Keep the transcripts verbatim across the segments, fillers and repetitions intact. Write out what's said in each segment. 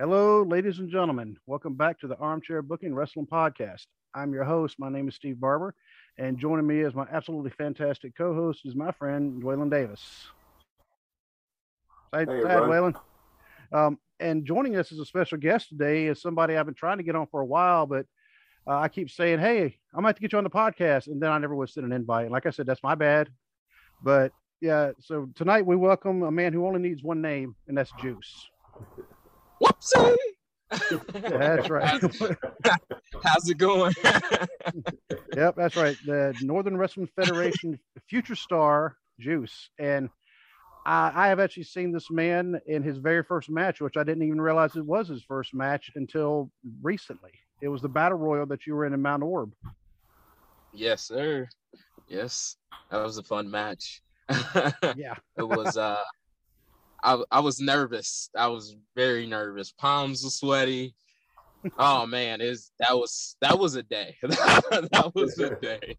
Hello, ladies and gentlemen. Welcome back to the Armchair Booking Wrestling Podcast. I'm your host. My name is Steve Barber, and joining me as my absolutely fantastic co-host is my friend, Dwaylen Davis. Hey, Dwaylen. Um, and joining us as a special guest today is somebody I've been trying to get on for a while, but uh, I keep saying, hey, I'm going to get you on the podcast, and then I never would send an invite. And like I said, that's my bad. But, yeah, so tonight we welcome a man who only needs one name, and that's Juice. Whoopsie! That's right. How's it going? Yep, that's right. The Northern Wrestling Federation future star, Juice. And I, I have actually seen this man in his very first match, which I didn't even realize it was his first match until recently. It was the Battle Royal that you were in in Mount Orb. Yes, sir. Yes, that was a fun match. Yeah. It was... Uh, I, I was nervous. I was very nervous. Palms were sweaty. Oh man, is that was that was a day. That was a day.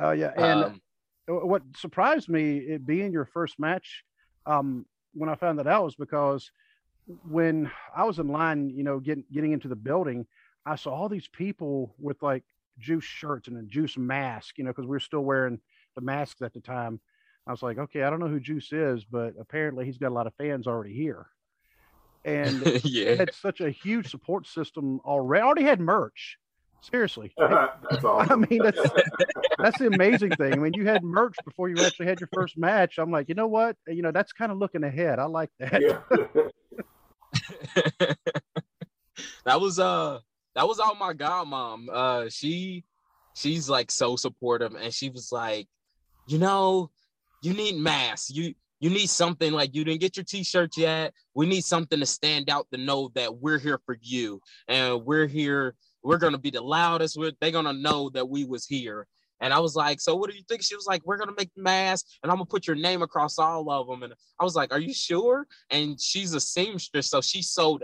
Oh yeah, and um, what surprised me, it being your first match, um, when I found that out was because when I was in line, you know, getting getting into the building, I saw all these people with like Juice shirts and a Juice mask, you know, because we were still wearing the masks at the time. I was like, okay, I don't know who Juice is, but apparently he's got a lot of fans already here. And yeah, had such a huge support system already. I already had merch. Seriously. That's awesome. I mean, that's that's the amazing thing. I mean, you had merch before you actually had your first match. I'm like, you know what? You know, that's kind of looking ahead. I like that. Yeah. That was uh that was all my godmom. Uh she she's like so supportive, and she was like, you know, you need masks. You you need something, like you didn't get your t-shirt yet. We need something to stand out, to know that we're here for you. And we're here. We're going to be the loudest. We're, they're going to know that we was here. And I was like, so what do you think? She was like, we're going to make masks, and I'm going to put your name across all of them. And I was like, are you sure? And she's a seamstress, so she sold.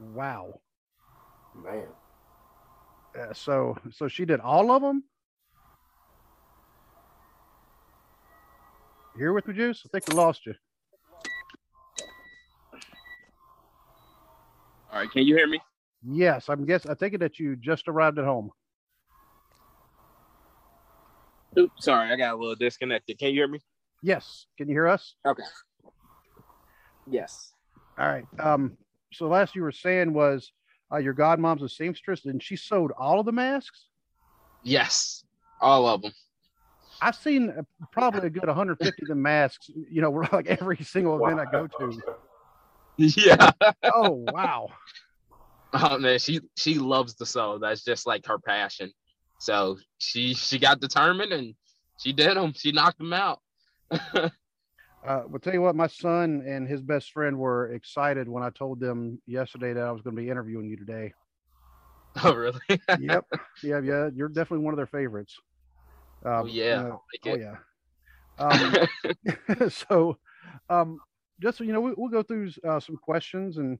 Wow. Man. Uh, so so she did all of them? Here with me, Juice? I think we lost you. All right, can you hear me? Yes, I'm guessing. I think that you just arrived at home. Oops, sorry, I got a little disconnected. Can you hear me? Yes. Can you hear us? Okay. Yes. All right. Um. So last you were saying was uh, your godmom's a seamstress, and she sewed all of the masks? Yes, all of them. I've seen probably a good one hundred fifty of the masks, you know, like every single event wow. I go to. Yeah. Oh, wow. Oh, man, she, she loves to sew. That's just like her passion. So she she got determined, and she did them. She knocked them out. uh, well, tell you what, my son and his best friend were excited when I told them yesterday that I was going to be interviewing you today. Oh, really? Yep. Yeah, yeah. You're definitely one of their favorites. Um, oh yeah! Uh, like oh yeah! Um, so, um, just so you know, we, we'll go through uh, some questions, and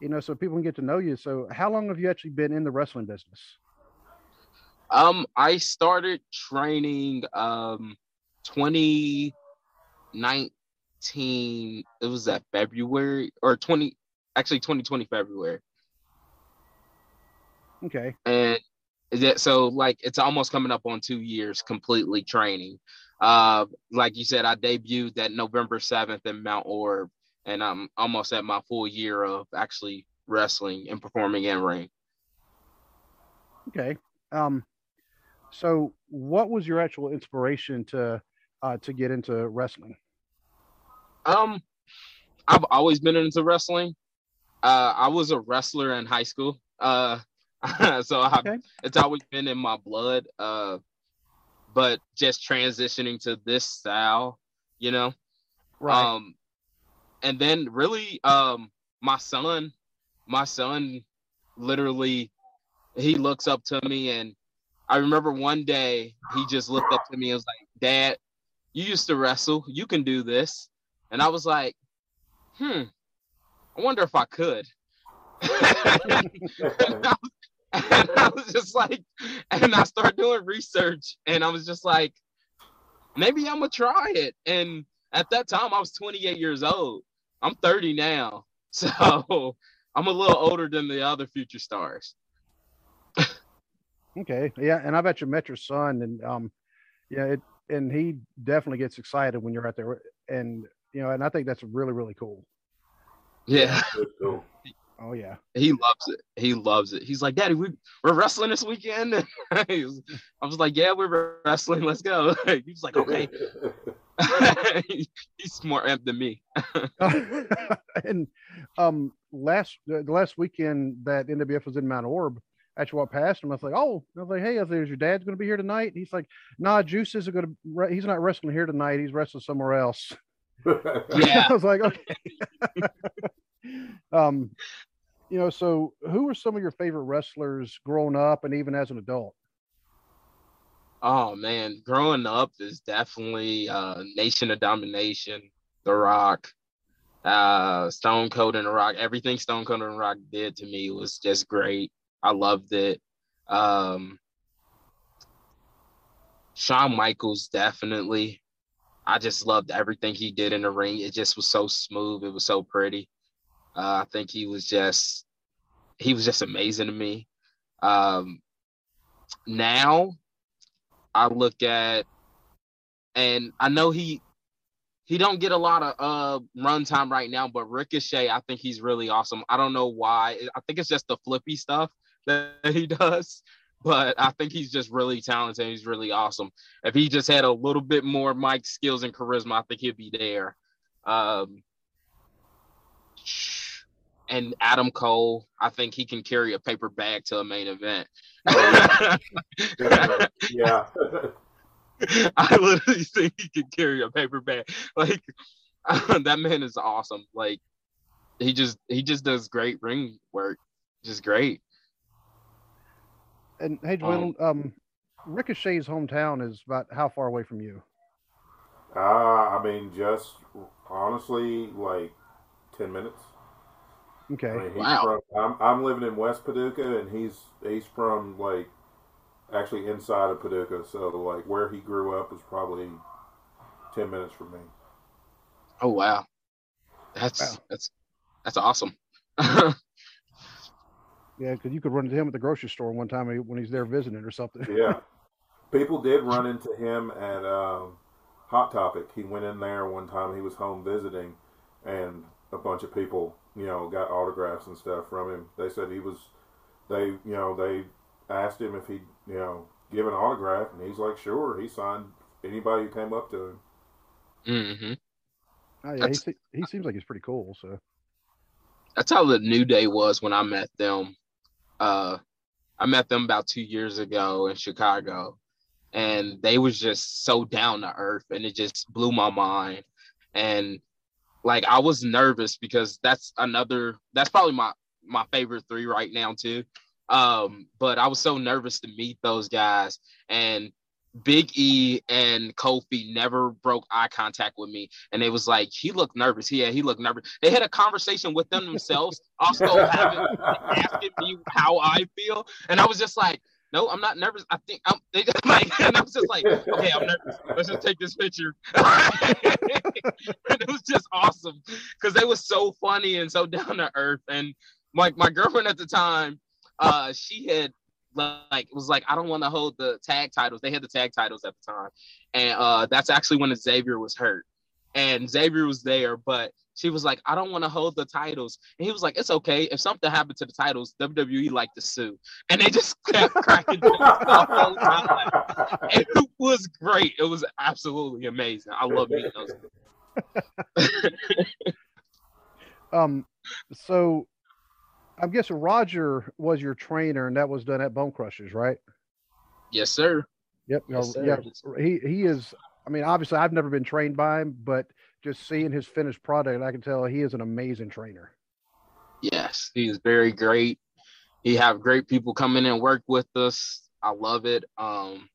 you know, so people can get to know you. So, how long have you actually been in the wrestling business? Um, I started training um twenty nineteen. It was that February or twenty, actually twenty twenty February. Okay. And. So, like, it's almost coming up on two years completely training. Uh, like you said, I debuted that November seventh in Mount Orb, and I'm almost at my full year of actually wrestling and performing in ring. Okay. Um, so what was your actual inspiration to uh, to get into wrestling? Um, I've always been into wrestling. Uh, I was a wrestler in high school. Uh so I, okay. It's always been in my blood, uh, but just transitioning to this style, you know? Right. Um, and then really, um, my son, my son literally, he looks up to me, and I remember one day he just looked up to me and was like, Dad, you used to wrestle. You can do this. And I was like, hmm, I wonder if I could. and, I was, and I was just like, and I started doing research, and I was just like, maybe I'm gonna try it. And at that time, I was twenty-eight years old, I'm thirty now, so I'm a little older than the other future stars. Okay. Yeah. And I bet you met your son, and um, yeah, it, and he definitely gets excited when you're out there, and, you know, and I think that's really, really cool. Yeah. Cool. Oh yeah. He loves it. He loves it. He's like, Daddy, we, we're wrestling this weekend. I was like, yeah, we're wrestling. Let's go. He was like, okay. He's more amped than me. And um, last, the last weekend that N W F was in Mount Orb, actually walked past him. I was like, oh, I was like, hey, I was like, is your dad's going to be here tonight? And he's like, nah, Juice isn't going to, he's not wrestling here tonight. He's wrestling somewhere else. Yeah. I was like, okay. um, you know, so who were some of your favorite wrestlers growing up and even as an adult? Oh man, growing up is definitely uh, Nation of Domination, The Rock, uh, Stone Cold and The Rock. Everything Stone Cold and The Rock did to me was just great. I loved it. Um, Shawn Michaels, definitely. I just loved everything he did in the ring. It just was so smooth. It was so pretty. Uh, I think he was just, he was just amazing to me. Um, now I look at, and I know he, he don't get a lot of uh, run time right now, but Ricochet, I think he's really awesome. I don't know why. I think it's just the flippy stuff that he does, but I think he's just really talented. He's really awesome. If he just had a little bit more mic skills and charisma, I think he'd be there. Um, and Adam Cole, I think he can carry a paper bag to a main event. Oh, yeah. Yeah. I literally think he could carry a paper bag. Like, that man is awesome. Like, he just he just does great ring work. Just great. And hey, Dwayne, um, um, Ricochet's hometown is about how far away from you? Uh, I mean, just honestly, like ten minutes. Okay. I mean, he's wow. From, I'm I'm living in West Paducah, and he's he's from like. Actually inside of Paducah, so like where he grew up was probably ten minutes from me. Oh wow. That's wow. that's that's awesome. Yeah, because you could run into him at the grocery store one time when he's there visiting or something. Yeah. People did run into him at uh, Hot Topic. He went in there one time, he was home visiting, and a bunch of people, you know, got autographs and stuff from him. They said he was they you know, they asked him if he'd, you know, give an autograph, and he's like, sure. He signed anybody who came up to him. Mm-hmm. Oh, yeah, he, he seems like he's pretty cool, so. That's how the New Day was when I met them. Uh, I met them about two years ago in Chicago, and they was just so down to earth, and it just blew my mind. And, like, I was nervous because that's another – that's probably my, my favorite three right now, too. Um, but I was so nervous to meet those guys, and Big E and Kofi never broke eye contact with me. And it was like, he looked nervous. Yeah, he looked nervous. They had a conversation with them themselves, also having, asking me how I feel. And I was just like, no, I'm not nervous. I think I'm they just like, and I was just like, okay, I'm nervous. Let's just take this picture. And it was just awesome because they were so funny and so down to earth. And like my, my girlfriend at the time, Uh, she had like was like I don't want to hold the tag titles. They had the tag titles at the time, and uh, that's actually when Xavier was hurt, and Xavier was there. But she was like, I don't want to hold the titles, and he was like, it's okay. If something happened to the titles, W W E like to sue, and they just kept cracking jokes the whole time. It was great. It was absolutely amazing. I love meeting those people. um, so. I'm guessing Roger was your trainer, and that was done at Bone Crushers, right? Yes, sir. Yep. Yes, sir. Yeah. He he is. I mean, obviously, I've never been trained by him, but just seeing his finished product, I can tell he is an amazing trainer. Yes, he's very great. He have great people come in and work with us. I love it. Um,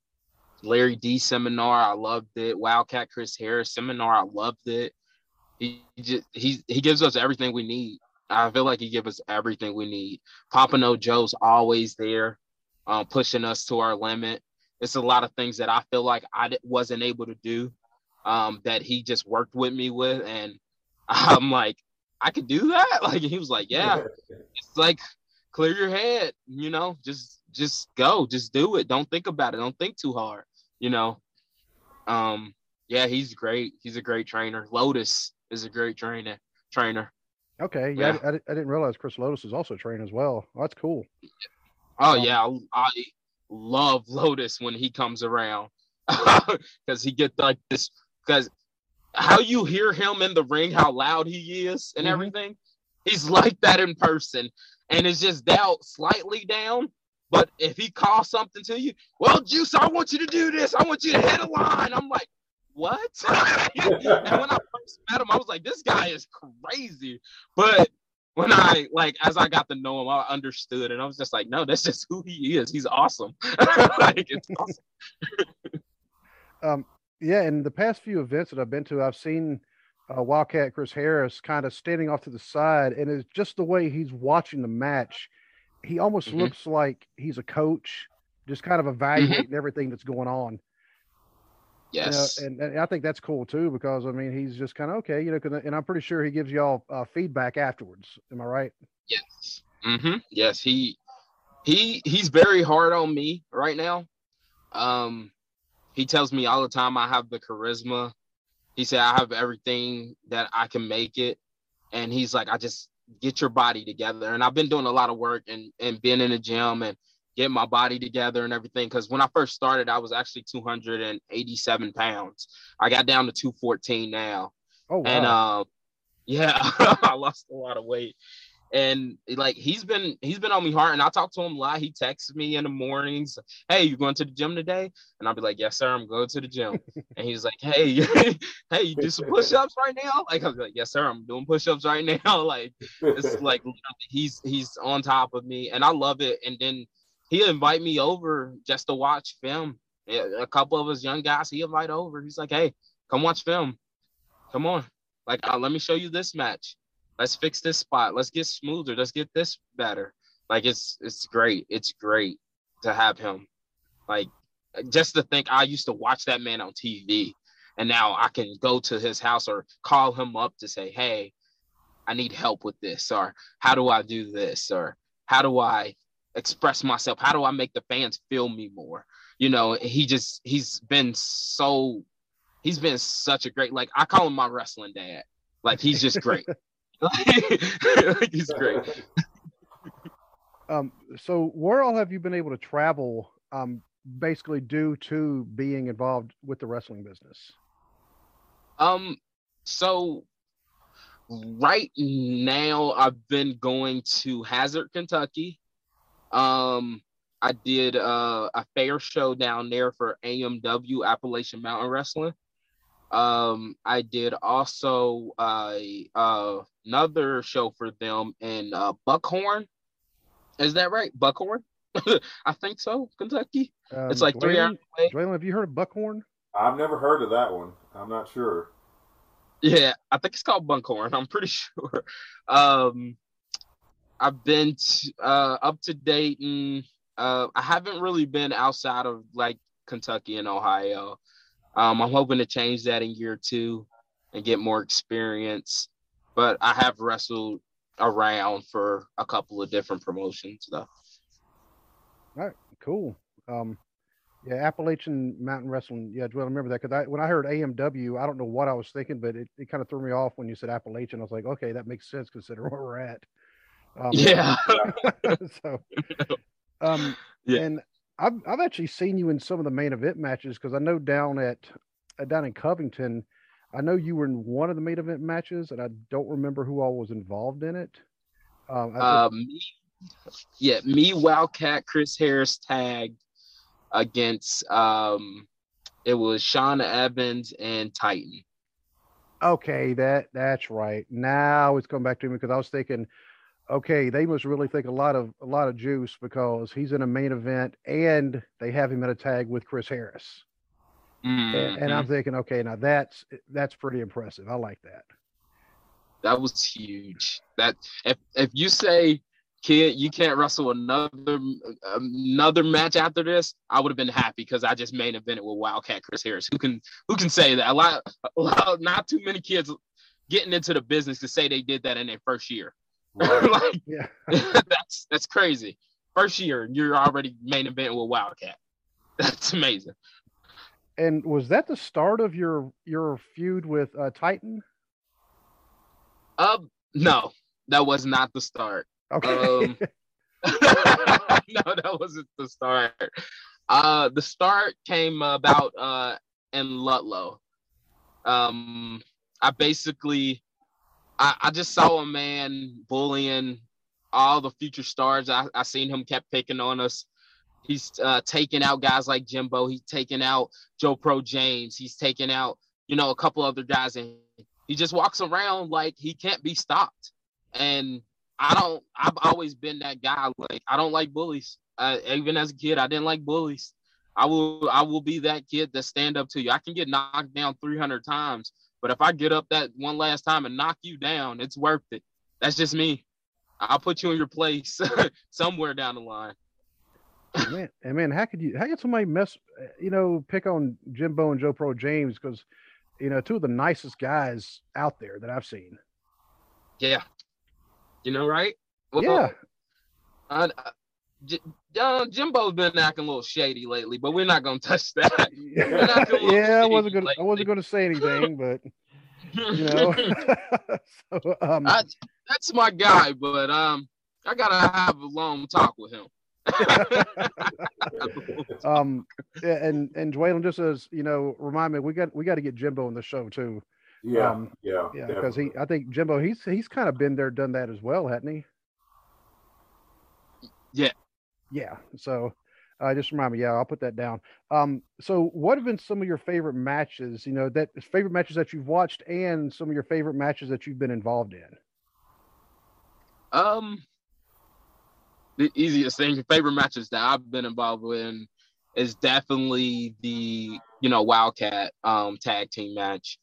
Larry D seminar, I loved it. Wildcat Chris Harris seminar, I loved it. He just he he gives us everything we need. I feel like he gives us everything we need. Pompano Joe's always there, um, pushing us to our limit. It's a lot of things that I feel like I wasn't able to do um, that he just worked with me with. And I'm like, I could do that? Like, he was like, yeah, it's like, clear your head, you know, just, just go, just do it. Don't think about it. Don't think too hard, you know? Um, yeah, he's great. He's a great trainer. Lotus is a great trainer trainer. Okay. Yeah. yeah. I, I, I didn't realize Chris Lotus is also trained as well. Oh, that's cool. Oh um, yeah. I, I love Lotus when he comes around because he gets like this, because how you hear him in the ring, how loud he is and mm-hmm. everything. He's like that in person. And it's just down, slightly down. But if he calls something to you, well, Juice, I want you to do this. I want you to hit a line. I'm like, what? And when I first met him, I was like, this guy is crazy. But when I, like, as I got to know him, I understood. And I was just like, no, that's just who he is. He's awesome. Like, it's awesome. um, yeah, in the past few events that I've been to, I've seen uh, Wildcat Chris Harris kind of standing off to the side. And it's just the way he's watching the match. He almost mm-hmm. looks like he's a coach, just kind of evaluating mm-hmm. everything that's going on. Yes. You know, and, and I think that's cool too, because I mean, he's just kind of, okay, you know, cause, and I'm pretty sure he gives y'all uh, feedback afterwards. Am I right? Yes. Mm-hmm. Yes. He, he, he's very hard on me right now. Um, he tells me all the time, I have the charisma. He said, I have everything that I can make it. And he's like, I just, get your body together. And I've been doing a lot of work and, and being in the gym and getting my body together and everything. Because when I first started, I was actually two hundred eighty-seven pounds. I got down to two fourteen now. Oh, wow. And um, uh, yeah, I lost a lot of weight. And like, he's been, he's been on me hard, and I talk to him a lot. He texts me in the mornings, hey, you going to the gym today? And I'll be like, yes, sir, I'm going to the gym. And he's like, hey, hey, you do some push-ups right now? Like, I'll be like, yes, sir, I'm doing push-ups right now. Like, it's like, he's, he's on top of me, and I love it. And then he'll invite me over just to watch film. A couple of us young guys, he'll invite over. He's like, hey, come watch film. Come on. Like, uh, let me show you this match. Let's fix this spot. Let's get smoother. Let's get this better. Like, it's it's great. It's great to have him. Like, just to think I used to watch that man on T V, and now I can go to his house or call him up to say, hey, I need help with this, or how do I do this, or how do I express myself? How do I make the fans feel me more? You know, he just, he's been so, he's been such a great, like, I call him my wrestling dad. Like, he's just great. Like, he's great. Um, so where all have you been able to travel, um, basically due to being involved with the wrestling business? Um, so right now I've been going to Hazard, Kentucky. Um, I did uh, a fair show down there for A M W, Appalachian Mountain Wrestling. Um, I did also uh, uh, another show for them in uh, Buckhorn. Is that right? Buckhorn? I think so. Kentucky. Um, it's like Dwayne, three hours away. Dwayne, have you heard of Buckhorn? I've never heard of that one. I'm not sure. Yeah, I think it's called Buckhorn. I'm pretty sure. Um, I've been t- uh, up to Dayton. Uh, I haven't really been outside of like Kentucky and Ohio. Um, I'm hoping to change that in year two and get more experience. But I have wrestled around for a couple of different promotions, though. All right, cool. Um, yeah, Appalachian Mountain Wrestling. Yeah, Joel, I remember that. Because I, when I heard A M W, I don't know what I was thinking, but it, it kind of threw me off when you said Appalachian. I was like, okay, that makes sense considering where we're at. Um, yeah. so, um, yeah. And I've I've actually seen you in some of the main event matches, because I know down at uh, down in Covington, I know you were in one of the main event matches, and I don't remember who all was involved in it. Um, uh, me, yeah, me, Wildcat, Chris Harris tagged against um, it was Shauna Evans and Titan. Okay, that that's right. Now it's coming back to me, because I was thinking, okay, they must really think a lot of a lot of Juice, because he's in a main event and they have him in a tag with Chris Harris. Mm-hmm. And, and I'm thinking, okay, now that's that's pretty impressive. I like that. That was huge. That if if you say, kid, you can't wrestle another another match after this, I would have been happy, because I just main evented with Wildcat Chris Harris. Who can who can say that? A lot, a lot not too many kids getting into the business to say they did that in their first year. Right. Like, yeah. that's that's crazy. First year, you're already main event with Wildcat. That's amazing. And was that the start of your your feud with uh, Titan? Um, no, that was not the start. Okay. Um, no, that wasn't the start. Uh, the start came about uh, in Ludlow. Um, I basically, I, I just saw a man bullying all the future stars. I, I seen him kept picking on us. He's uh, taking out guys like Jimbo. He's taking out Joe Pro James. He's taking out, you know, a couple other guys. And he just walks around like he can't be stopped. And I don't, I've always been that guy. Like, I don't like bullies. Uh, even as a kid, I didn't like bullies. I will, I will be that kid that stand up to you. I can get knocked down three hundred times, but if I get up that one last time and knock you down, it's worth it. That's just me. I'll put you in your place somewhere down the line. man, and man, how could you? How could somebody mess? You know, pick on Jimbo and Joe Pro James because, you know, two of the nicest guys out there that I've seen. Yeah, you know, right? Well, yeah. Uh, J- uh, Jimbo's been acting a little shady lately, but we're not gonna touch that. yeah, I wasn't gonna. Lately. I wasn't gonna say anything, but you know, so, um, I, that's my guy. But um, I gotta have a long talk with him. um and and Dwayne, just as you know, remind me, we got we got to get Jimbo on the show too. Yeah, um, yeah, yeah, because he, I think Jimbo, he's he's kind of been there, done that as well, hasn't he? Yeah, yeah. So, uh, just remind me. Yeah, I'll put that down. Um, so what have been some of your favorite matches? You know, that favorite matches that you've watched, and some of your favorite matches that you've been involved in. Um. The easiest thing, favorite matches that I've been involved in is definitely the, you know, Wildcat um, tag team match.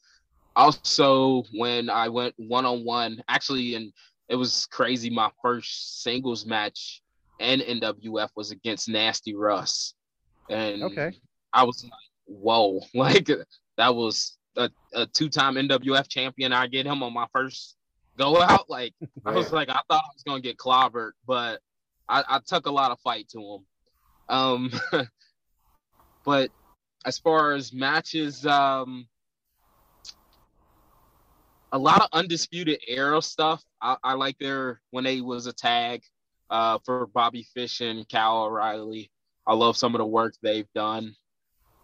Also, when I went one-on-one, actually, and it was crazy, my first singles match in N W F was against Nasty Russ. And okay. I was like, whoa, like that was a, a two-time N W F champion. I get him on my first go out. Like, I was like, I thought I was going to get clobbered, but I, I took a lot of fight to him. Um, but as far as matches, um, a lot of Undisputed Era stuff. I, I like their, when they was a tag uh, for Bobby Fish and Kyle O'Reilly. I love some of the work they've done.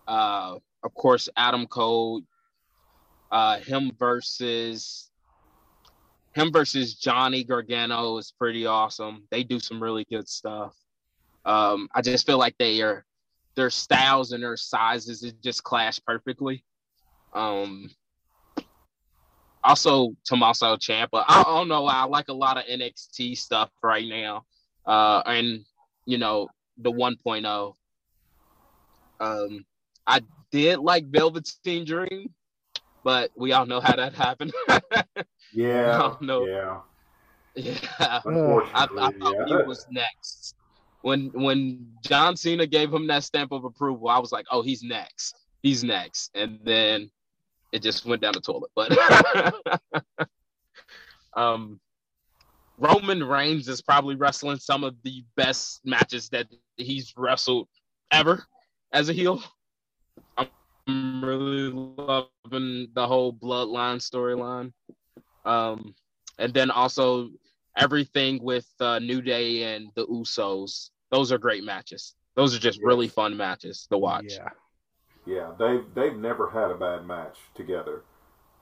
Uh, of course, Adam Cole, uh, him versus... Him versus Johnny Gargano is pretty awesome. They do some really good stuff. Um, I just feel like they are, their styles and their sizes it just clash perfectly. Um, also, Tommaso Ciampa. I don't know. I like a lot of N X T stuff right now, uh, and you know the one point oh. Um, I did like Velveteen Dream, but we all know how that happened. Yeah, no, no. yeah, yeah. I, I thought yeah. he was next. When when John Cena gave him that stamp of approval, I was like, oh, he's next. He's next. And then it just went down the toilet. But um, Roman Reigns is probably wrestling some of the best matches that he's wrestled ever as a heel. I'm really loving the whole Bloodline storyline. Um, and then also everything with uh, New Day and the Usos. Those are great matches. Those are just yes. really fun matches to watch. Yeah, yeah. They've they've never had a bad match together.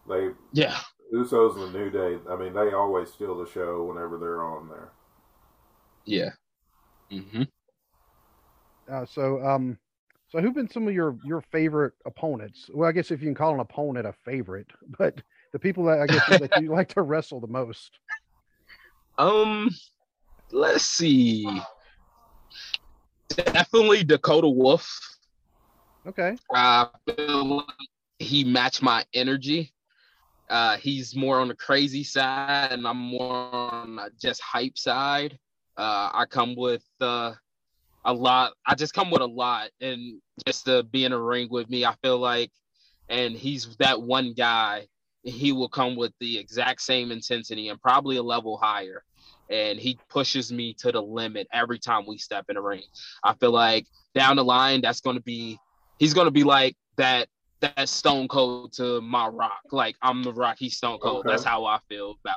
They yeah. Usos and the New Day. I mean, they always steal the show whenever they're on there. Yeah. Mm-hmm. Uh, so um, so who've been some of your your favorite opponents? Well, I guess if you can call an opponent a favorite, but. The people that I guess that you like to wrestle the most. Um, let's see. Definitely Dakota Wolf. Okay. I uh, feel like he matched my energy. Uh, he's more on the crazy side, and I'm more on just hype side. Uh, I come with uh, a lot. I just come with a lot, and just to be in a ring with me, I feel like, and he's that one guy he will come with the exact same intensity and probably a level higher. And he pushes me to the limit every time we step in the ring. I feel like down the line, that's going to be, he's going to be like that, that Stone Cold to my Rock. Like I'm the Rock, he's Stone Cold. Okay. That's how I feel about it.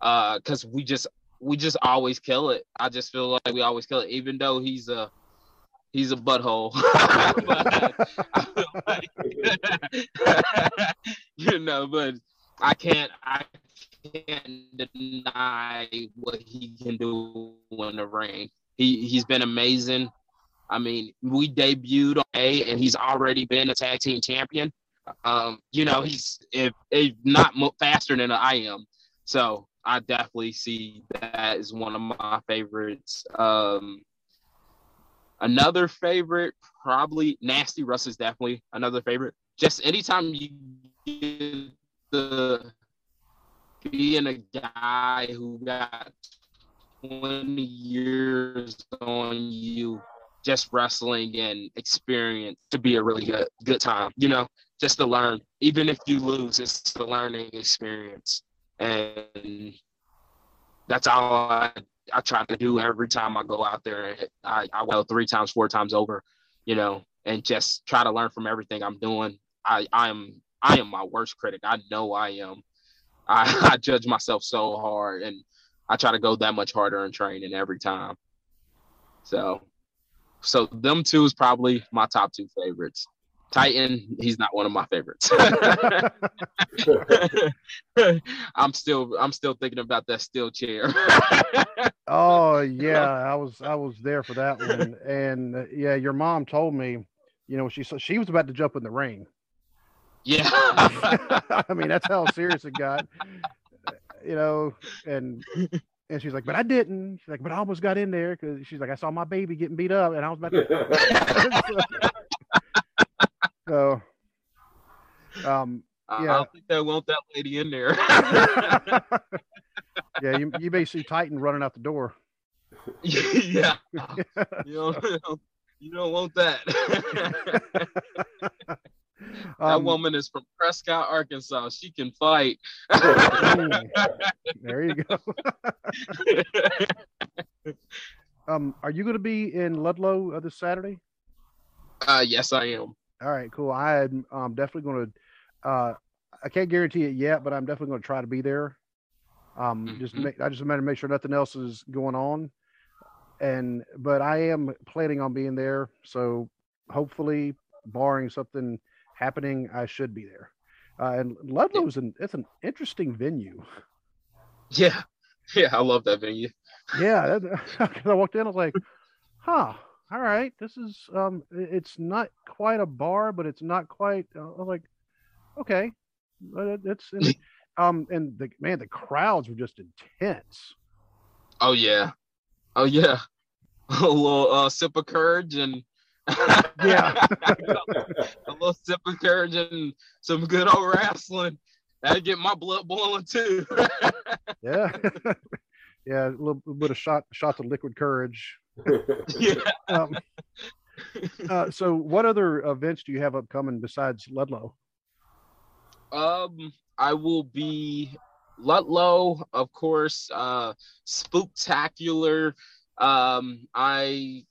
Uh, Cause we just, we just always kill it. I just feel like we always kill it, even though he's a, he's a butthole. But, I feel like, you know, but I can't, I can't deny what he can do in the ring. He, he's been amazing. I mean, we debuted on A, and he's already been a tag team champion. Um, you know, he's if, if not mo- faster than I am. So I definitely see that as one of my favorites. Um, another favorite, probably Nasty Russ is definitely another favorite. Just anytime you get the being a guy who got twenty years on you, just wrestling and experience to be a really good, good time, you know, just to learn. Even if you lose, it's a learning experience. And that's all I, I try to do every time I go out there. I, I well three times, four times over, you know, and just try to learn from everything I'm doing. I, I am I am my worst critic. I know I am. I, I judge myself so hard, and I try to go that much harder in training every time. So... So them two is probably my top two favorites. Titan, he's not one of my favorites. I'm still I'm still thinking about that steel chair. Oh yeah, I was I was there for that one. And uh, yeah, your mom told me, you know, she she was about to jump in the ring. Yeah. I mean, that's how serious it got. You know, and And she's like, but I didn't. She's like, but I almost got in there because she's like, I saw my baby getting beat up, and I was about to. so, um, yeah, I don't think they want that lady in there. yeah, you you may see Titan running out the door. yeah, you don't, you don't, you don't want that. That um, woman is from Prescott, Arkansas. She can fight. There you go. um, are you going to be in Ludlow uh, this Saturday? Uh, yes, I am. All right, cool. I'm um, definitely going to. Uh, I can't guarantee it yet, but I'm definitely going to try to be there. Um, mm-hmm. Just make, I just want to make sure nothing else is going on. And but I am planning on being there, so hopefully, barring something happening, I should be there. Uh, and Ludlow's an it's an interesting venue. Yeah, yeah, I love that venue. Yeah, that, I walked in, I was like, "Huh, all right, this is um, it's not quite a bar, but it's not quite." Uh, I was like, "Okay, it's and, um." And the man, the crowds were just intense. Oh yeah, oh yeah, a little uh, sip of courage and. Yeah, a little sip of courage and some good old wrestling. That'd get my blood boiling too. Yeah, yeah, a little, little bit of shot, shots of liquid courage. Yeah. Um, uh, so, what other events do you have upcoming besides Ludlow? Um, I will be Ludlow, of course. Uh, Spooktacular. Um, I.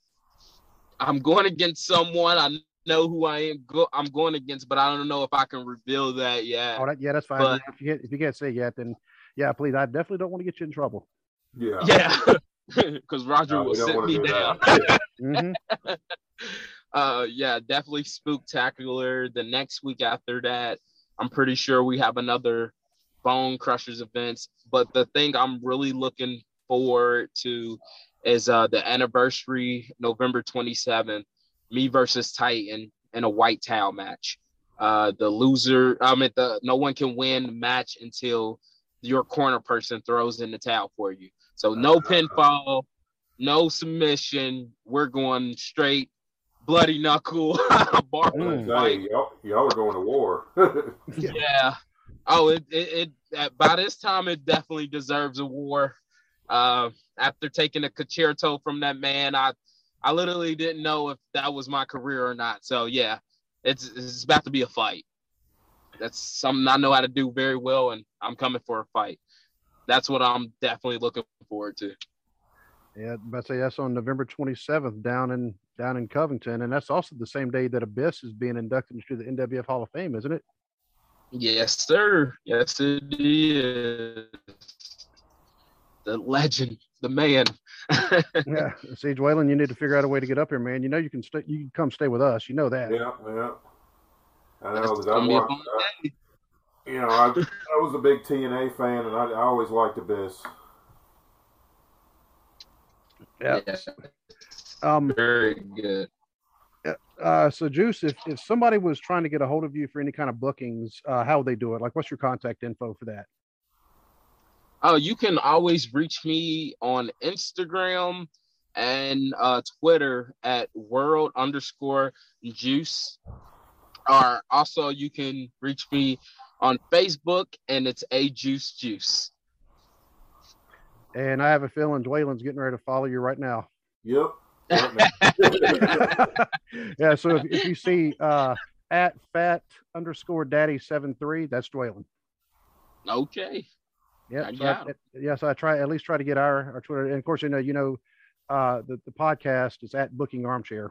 I'm going against someone. I know who I am. Go- I'm going against, but I don't know if I can reveal that yet. Oh, that, yeah, that's fine. But, if, you, if you can't say yet, then yeah, please. I definitely don't want to get you in trouble. Yeah, yeah, because Roger no, will sit me do down. Yeah. Mm-hmm. uh, yeah, definitely Spooktacular. The next week after that, I'm pretty sure we have another Bone Crushers events. But the thing I'm really looking forward to is uh, the anniversary, November twenty-seventh, me versus Titan in a white towel match. Uh, the loser, I mean, the no one can win match until your corner person throws in the towel for you. So no pinfall, no submission. We're going straight bloody knuckle. Bar mm, fight. Hey, y'all, y'all are going to war. Yeah. Oh, it, it, it by this time, it definitely deserves a war. Uh, after taking a concerto from that man, I, I literally didn't know if that was my career or not. So yeah, it's, it's about to be a fight. that's something I know how to do very well, and I'm coming for a fight. That's what I'm definitely looking forward to. Yeah, I'd say that's on November twenty-seventh down in down in Covington, and that's also the same day that Abyss is being inducted into the N W F Hall of Fame, isn't it? Yes, sir. Yes, it is. The legend, the man. Yeah, see, Dwaylen, you need to figure out a way to get up here, man. You know you can stay. You can come stay with us. You know that. Yeah, yeah. I know. Cause I'm watching, I, you know, I, I was a big T N A fan, and I, I always liked Abyss. Yeah. Yeah. Um, Very good. Uh, so, Juice, if, if somebody was trying to get a hold of you for any kind of bookings, uh, how would they do it? Like, what's your contact info for that? Oh, you can always reach me on Instagram and uh, Twitter at world underscore juice. Or also, you can reach me on Facebook, and it's a juice juice. And I have a feeling Dwaylen's getting ready to follow you right now. Yep. Yeah. So if, if you see uh, at fat underscore daddy seven three, that's Dwaylen. Okay. Yeah. So I, it, yeah. So I try at least try to get our, our Twitter, and of course you know you know uh, the the podcast is at Booking Armchair.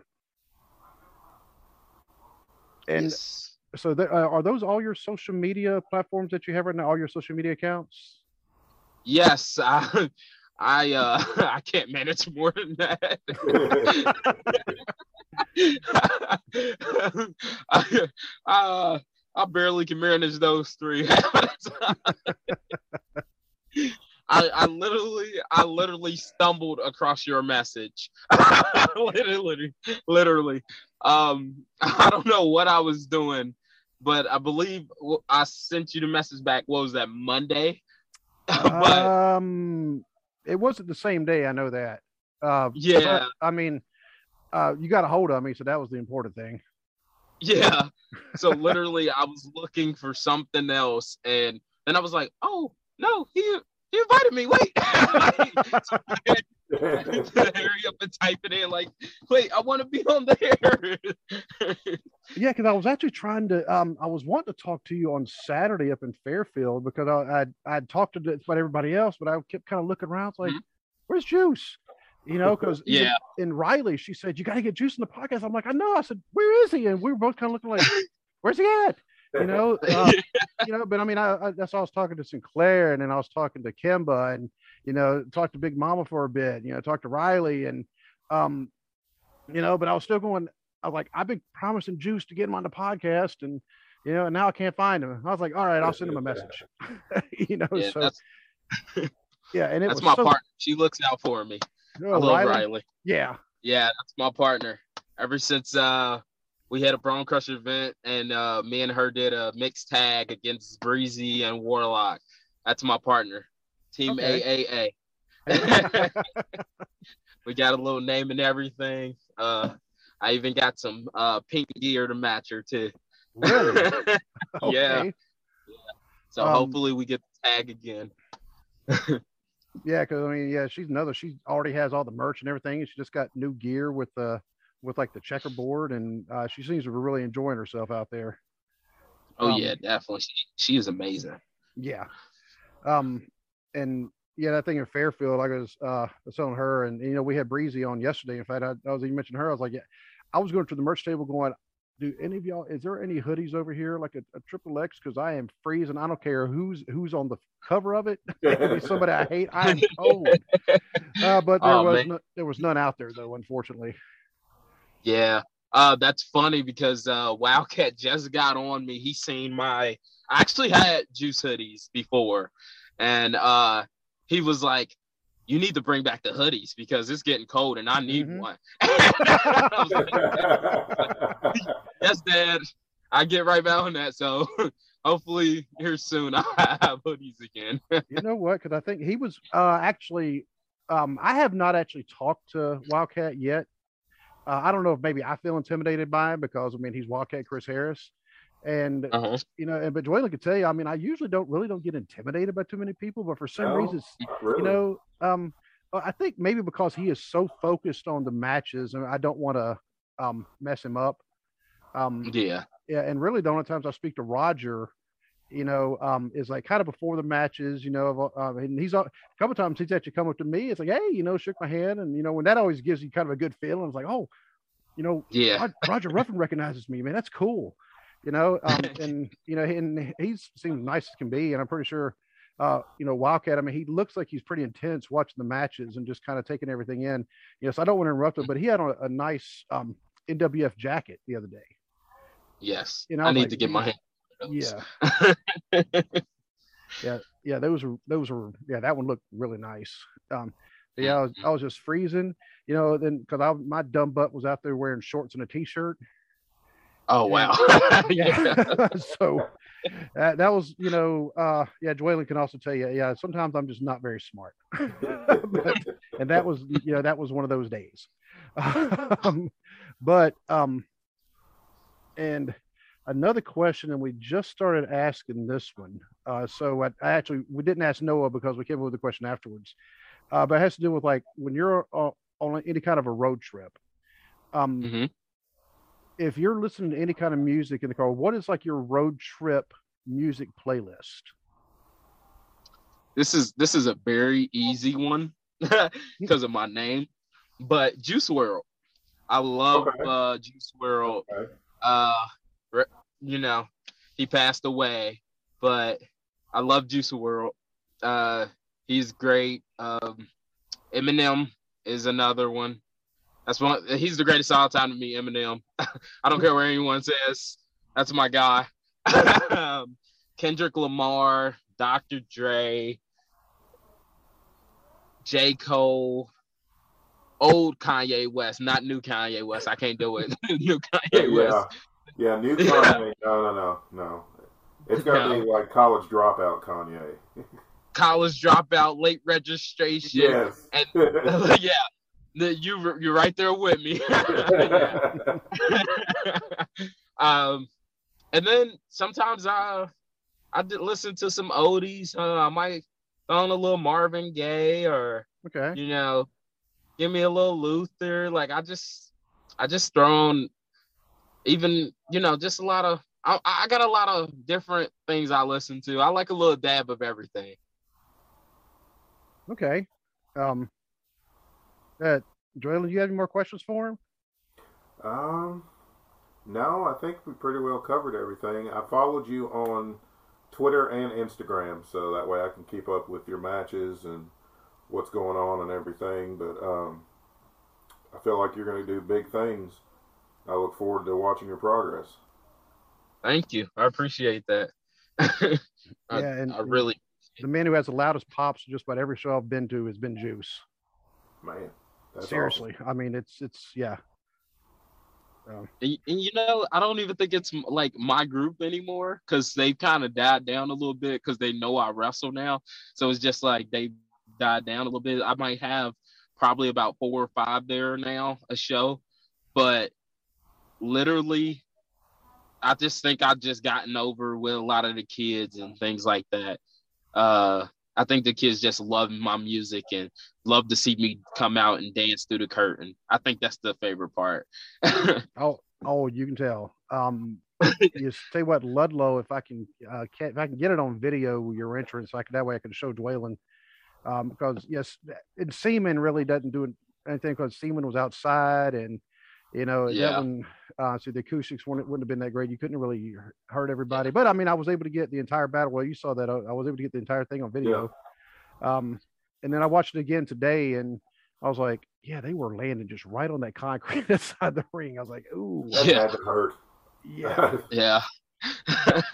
And yes. So there, uh, are those all your social media platforms that you have right now? All your social media accounts? Yes. I, I uh I can't manage more than that. I, uh, I barely can manage those three. I I literally I literally stumbled across your message. literally, literally. Um, I don't know what I was doing, but I believe I sent you the message back. What was that, Monday? but, um. It wasn't the same day. I know that. Uh, yeah. I mean, uh, you got a hold of me. So that was the important thing. Yeah. So literally I was looking for something else. And then I was like, oh no, he, he invited me. Wait, so I had to hurry up and type it in. Like, wait, I want to be on there. Yeah. Cause I was actually trying to, um, I was wanting to talk to you on Saturday up in Fairfield because I, I, I'd talked to about everybody else, but I kept kind of looking around like, mm-hmm. where's Juice? You know, cause yeah. in Riley, she said, you got to get Juice in the podcast. I'm like, I know. I said, where is he? And we were both kind of looking like, where's he at? You know, uh, you know, but I mean, I, I, that's why I was talking to Sinclair, and then I was talking to Kimba, and, you know, talked to Big Mama for a bit, you know, talked to Riley, and, um, you know, but I was still going, I was like, I've been promising Juice to get him on the podcast, and, you know, and now I can't find him. I was like, all right, I'll send him a message, you know, yeah, so. That's, yeah. And it that's was my so, partner. She looks out for me. You know, I love Riley. Riley. Yeah. Yeah. That's my partner. Ever since, uh, we had a Bone Crusher event, and uh, me and her did a mixed tag against Breezy and Warlock. That's my partner, Team okay. A A A. We got a little name and everything. Uh, I even got some uh, pink gear to match her too. Really? Okay. Yeah. Yeah. So um, hopefully we get the tag again. Yeah, because I mean, yeah, she's another. She already has all the merch and everything, and she just got new gear with the. Uh, with like the checkerboard, and uh, she seems to be really enjoying herself out there. Oh um, yeah, definitely. She, she is amazing. Yeah. Um, and yeah, that thing in Fairfield, I was, uh, was telling her, and you know, we had Breezy on yesterday. In fact, I, I was, you mentioned her. I was like, yeah, I was going to the merch table going, do any of y'all, is there any hoodies over here? Like a, a triple X? Cause I am freezing. I don't care who's, who's on the cover of it. It could be somebody I hate. I'm cold. Uh, but there oh, was, no, there was none out there though, unfortunately. Yeah, uh, that's funny because uh, Wildcat just got on me. He seen my – I actually had Juice hoodies before, and uh, he was like, you need to bring back the hoodies because it's getting cold and I need mm-hmm. one. I was like, yes, Dad. I get right back on that, so hopefully here soon I have hoodies again. You know what? Because I think he was uh, actually um, – I have not actually talked to Wildcat yet. Uh, I don't know if maybe I feel intimidated by him because, I mean, he's Wildcat Chris Harris. And, uh-huh. you know, and, but Dwaylen could tell you, I mean, I usually don't really don't get intimidated by too many people, but for some no, reason, really. you know, um, I think maybe because he is so focused on the matches and I don't want to um, mess him up. Um, yeah. and really the only times I speak to Roger, you know, um, is like kind of before the matches, you know, uh, and he's a couple of times he's actually come up to me. It's like, hey, you know, shook my hand. And, you know, when that always gives you kind of a good feeling, it's like, oh, you know, yeah, Roger Ruffin recognizes me, man. That's cool. You know, um, and, you know, and he seems nice as can be. And I'm pretty sure, uh, you know, Wildcat, I mean, he looks like he's pretty intense watching the matches and just kind of taking everything in. You know, so I don't want to interrupt him, but he had on a, a nice um, N W F jacket the other day. Yes. And I, I need like, to get my hand. Yeah. yeah. Yeah. Those were, those were, yeah, that one looked really nice. Um, yeah, I was, I was just freezing, you know, then cause I, my dumb butt was out there wearing shorts and a t-shirt. Oh, and, wow. yeah. so uh, that was, you know, uh, yeah. Joellen can also tell you, yeah, sometimes I'm just not very smart. but, and that was, you know, that was one of those days. um, but, um, and, another question, and we just started asking this one. Uh, so I, I actually, we didn't ask Noah because we came up with the question afterwards. Uh, but it has to do with like when you're uh, on any kind of a road trip, um, mm-hmm. if you're listening to any kind of music in the car, what is like your road trip music playlist? This is, this is a very easy one because of my name, but Juice world. I love okay. uh, Juice world. Okay. Uh, You know, he passed away, but I love Juice world. Uh, he's great. Um, Eminem is another one. That's one. He's the greatest all time to me. Eminem. I don't care what anyone says. That's my guy. um, Kendrick Lamar, Doctor Dre, J. Cole. Old Kanye West, not new Kanye West. I can't do it. New Kanye West. Yeah. Yeah, new Kanye. No, no, no, no. It's going to no. be like college dropout Kanye. College dropout, late registration. Yes. And, yeah, the, you, you're right there with me. um, and then sometimes I I did listen to some oldies. Uh, I might throw on a little Marvin Gaye or, okay. you know, give me a little Luther. Like, I just, I just throw on... Even, you know, just a lot of, I, I got a lot of different things I listen to. I like a little dab of everything. Okay. Um, uh, Joellen, do you have any more questions for him? Um, no, I think we pretty well covered everything. I followed you on Twitter and Instagram, so that way I can keep up with your matches and what's going on and everything. But um, I feel like you're going to do big things. I look forward to watching your progress. Thank you. I appreciate that. I, yeah, and I really. The man who has the loudest pops just about every show I've been to has been Juice. Man, that's seriously. Awesome. I mean, it's it's yeah. Um, and, and you know, I don't even think it's like my group anymore because they've kind of died down a little bit because they know I wrestle now. So it's just like they died down a little bit. I might have probably about four or five there now a show, but. Literally, I just think I've just gotten over with a lot of the kids and things like that. Uh, I think the kids just love my music and love to see me come out and dance through the curtain. I think that's the favorite part. oh, oh, you can tell. Um, you say what, Ludlow? If I can, uh, can, if I can get it on video, your entrance, I can, that way I can show Dwaylen. Um, because yes, and Seaman really doesn't do anything because Seaman was outside and. You know, yeah. that one, uh, so the acoustics wouldn't, wouldn't have been that great. You couldn't really hurt everybody. But, I mean, I was able to get the entire battle. Well, you saw that. I, I was able to get the entire thing on video. Yeah. Um, and then I watched it again today, and I was like, yeah, they were landing just right on that concrete inside the ring. I was like, ooh. That yeah. had to hurt. Yeah. yeah.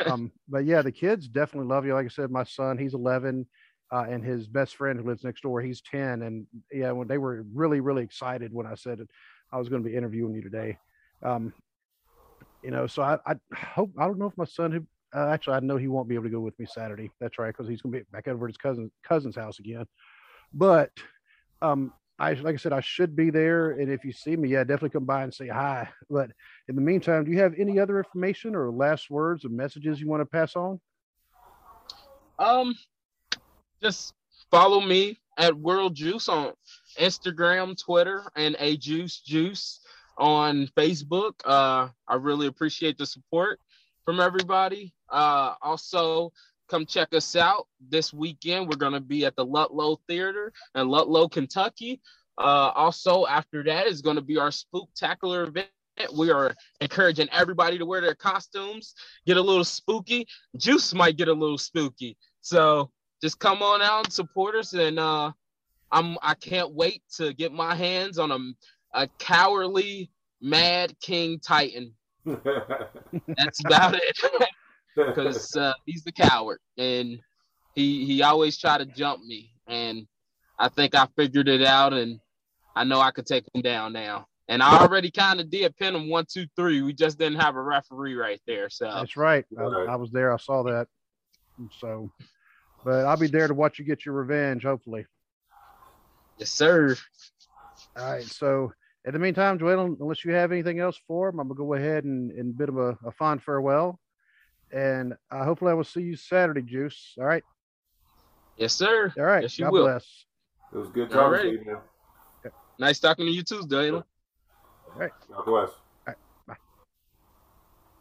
um, but, yeah, the kids definitely love you. Like I said, my son, he's eleven, uh, and his best friend who lives next door, he's ten. And, yeah, when they were really, really excited when I said it. I was going to be interviewing you today. Um, you know, so I, I hope, I don't know if my son, who, uh, actually, I know he won't be able to go with me Saturday. That's right. Cause he's going to be back over at his cousin cousin's house again. But um, I, like I said, I should be there. And if you see me, yeah, definitely come by and say hi. But in the meantime, do you have any other information or last words or messages you want to pass on? Um, just follow me at World Juice on Instagram, Twitter, and A Juice Juice on Facebook. Uh, I really appreciate the support from everybody. Uh, also, come check us out this weekend. We're going to be at the Ludlow Theater in Ludlow, Kentucky. Uh, also, after that is going to be our Spooktacular event. We are encouraging everybody to wear their costumes, get a little spooky. Juice might get a little spooky. So just come on out and support us. And uh, I'm, I can't wait to get my hands on a, a cowardly Mad King Titan. That's about it. Because uh, he's the coward. And he, he always try to jump me. And I think I figured it out. And I know I could take him down now. And I already kind of did pin him one, two, three. We just didn't have a referee right there. So that's right. I, I was there. I saw that. So, but I'll be there to watch you get your revenge, hopefully. Yes, sir. All right. So, in the meantime, Joel, unless you have anything else for him, I'm gonna go ahead and and bid him a, a fond farewell. And uh, hopefully, I will see you Saturday, Juice. All right. Yes, sir. All right. Yes, you God will. Bless. It was good talking to you. Nice talking to you too, Dayton. All right. God bless.